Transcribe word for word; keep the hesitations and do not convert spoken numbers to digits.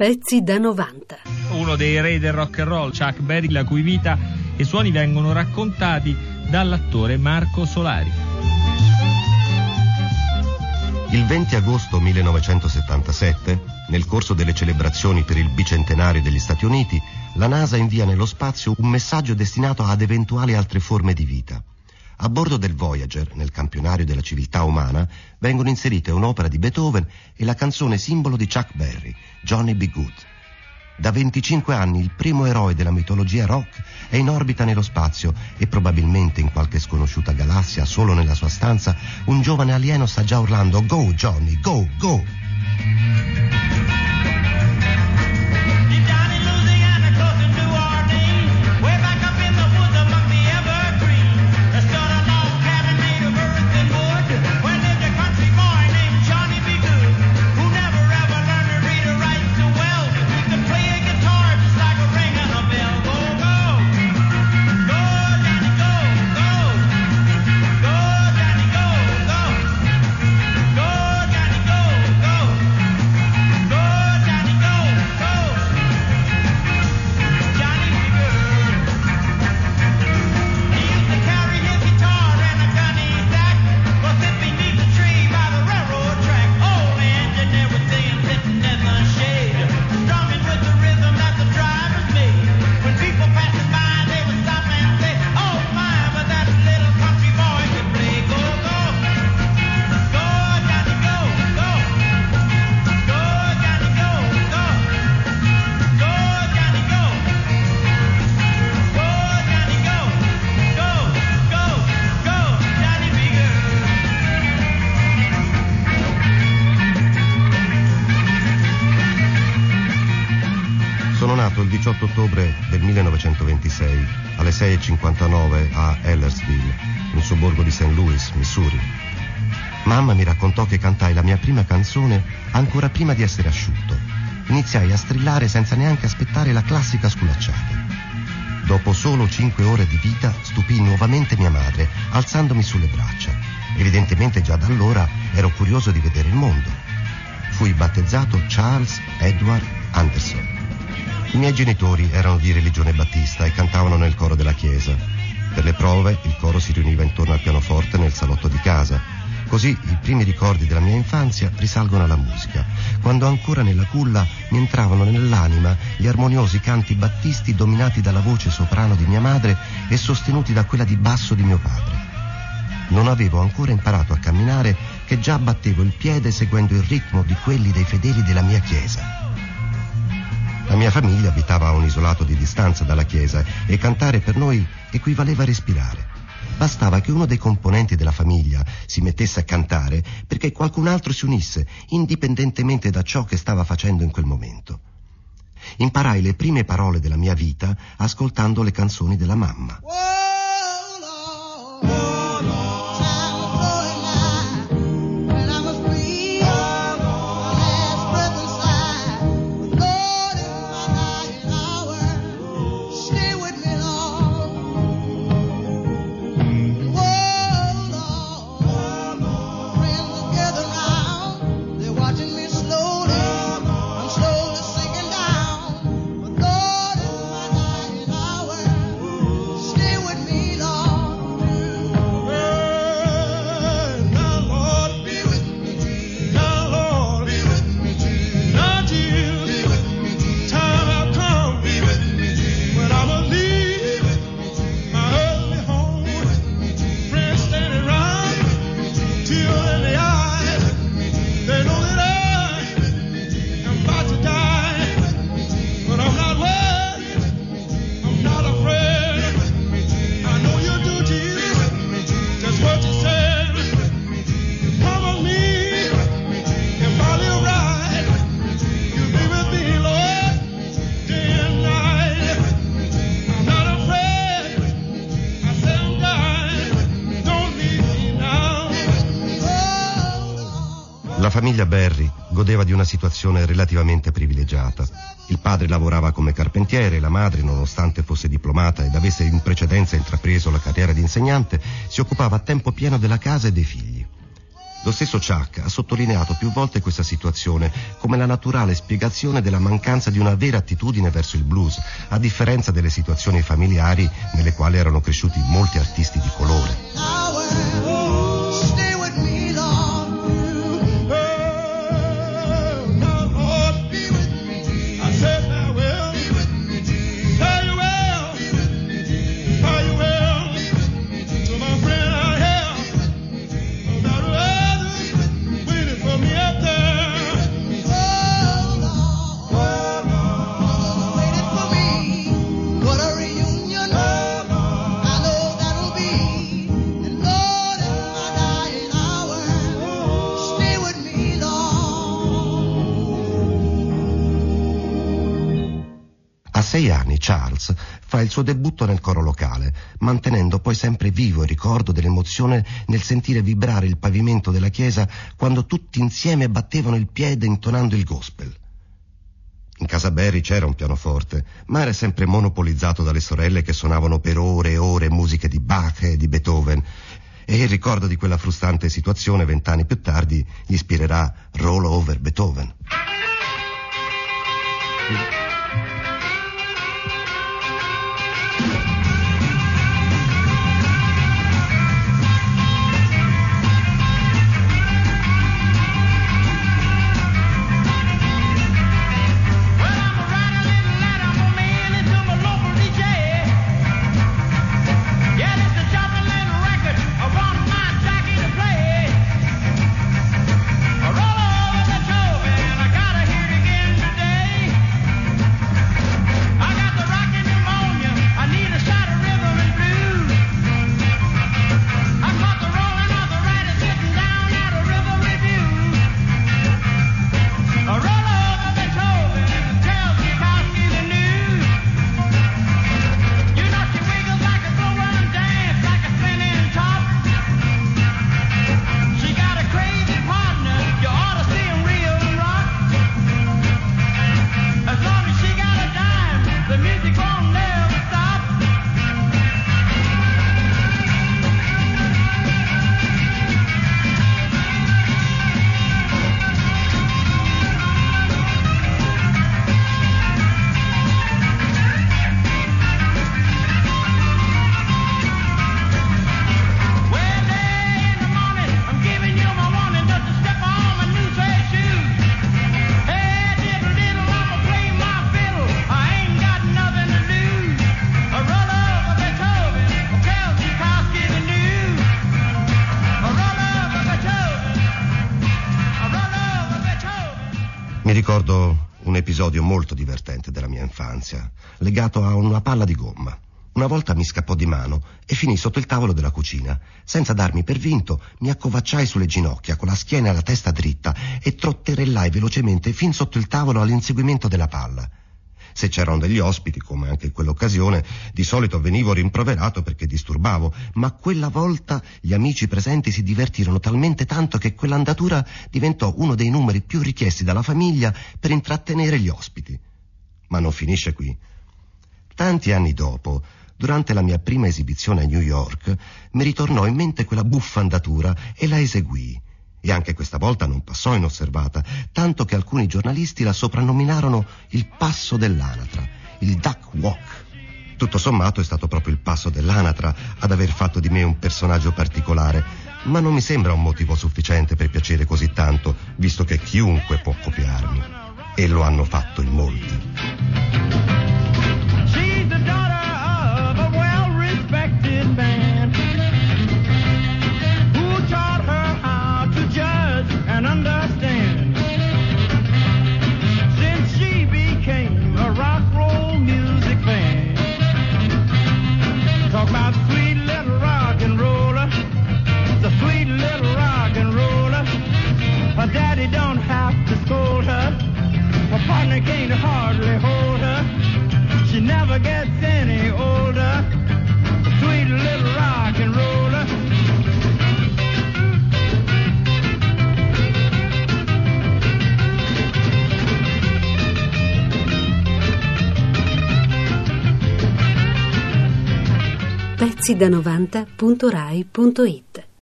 Pezzi da novanta. Uno dei re del rock and roll, Chuck Berry, la cui vita e suoni vengono raccontati dall'attore Marco Solari. Il venti agosto millenovecentosettantasette, nel corso delle celebrazioni per il bicentenario degli Stati Uniti, la NASA invia nello spazio un messaggio destinato ad eventuali altre forme di vita. A bordo del Voyager, nel campionario della civiltà umana, vengono inserite un'opera di Beethoven e la canzone simbolo di Chuck Berry, Johnny B. Goode. Da venticinque anni il primo eroe della mitologia rock è in orbita nello spazio e probabilmente in qualche sconosciuta galassia, solo nella sua stanza, un giovane alieno sta già urlando «Go Johnny, go, go!». Il diciotto ottobre del millenovecentoventisei alle sei e cinquantanove a Ellersville, un sobborgo di Saint Louis, Missouri. Mamma mi raccontò che cantai la mia prima canzone ancora prima di essere asciutto. Iniziai a strillare senza neanche aspettare la classica sculacciata. Dopo solo cinque ore di vita stupì nuovamente mia madre alzandomi sulle braccia. Evidentemente già da allora ero curioso di vedere il mondo. Fui battezzato Charles Edward Anderson. I miei genitori erano di religione battista e cantavano nel coro della chiesa. Per le prove il coro si riuniva intorno al pianoforte nel salotto di casa. Così i primi ricordi della mia infanzia risalgono alla musica, quando ancora nella culla mi entravano nell'anima gli armoniosi canti battisti dominati dalla voce soprano di mia madre e sostenuti da quella di basso di mio padre. Non avevo ancora imparato a camminare che già battevo il piede seguendo il ritmo di quelli dei fedeli della mia chiesa. La mia famiglia abitava a un isolato di distanza dalla chiesa e cantare per noi equivaleva a respirare. Bastava che uno dei componenti della famiglia si mettesse a cantare perché qualcun altro si unisse, indipendentemente da ciò che stava facendo in quel momento. Imparai le prime parole della mia vita ascoltando le canzoni della mamma. La famiglia Berry godeva di una situazione relativamente privilegiata. Il padre lavorava come carpentiere e la madre, nonostante fosse diplomata ed avesse in precedenza intrapreso la carriera di insegnante, si occupava a tempo pieno della casa e dei figli. Lo stesso Chuck ha sottolineato più volte questa situazione come la naturale spiegazione della mancanza di una vera attitudine verso il blues, a differenza delle situazioni familiari nelle quali erano cresciuti molti artisti di colore. A sei anni Charles fa il suo debutto nel coro locale, mantenendo poi sempre vivo il ricordo dell'emozione nel sentire vibrare il pavimento della chiesa quando tutti insieme battevano il piede intonando il gospel. In casa Berry c'era un pianoforte, ma era sempre monopolizzato dalle sorelle che suonavano per ore e ore musiche di Bach e di Beethoven, e il ricordo di quella frustrante situazione vent'anni più tardi gli ispirerà Roll Over Beethoven. Ricordo un episodio molto divertente della mia infanzia, legato a una palla di gomma. Una volta mi scappò di mano e finì sotto il tavolo della cucina. Senza darmi per vinto, mi accovacciai sulle ginocchia con la schiena e la testa dritta e trotterellai velocemente fin sotto il tavolo all'inseguimento della palla. Se c'erano degli ospiti, come anche in quell'occasione, di solito venivo rimproverato perché disturbavo, ma quella volta gli amici presenti si divertirono talmente tanto che quell'andatura diventò uno dei numeri più richiesti dalla famiglia per intrattenere gli ospiti. Ma non finisce qui. Tanti anni dopo, durante la mia prima esibizione a New York, mi ritornò in mente quella buffa andatura e la eseguii. E anche questa volta non passò inosservata, tanto che alcuni giornalisti la soprannominarono il passo dell'anatra, il duck walk. Tutto sommato è stato proprio il passo dell'anatra ad aver fatto di me un personaggio particolare, ma non mi sembra un motivo sufficiente per piacere così tanto, visto che chiunque può copiarmi. E lo hanno fatto in molti. pezzi da novanta punto rai punto it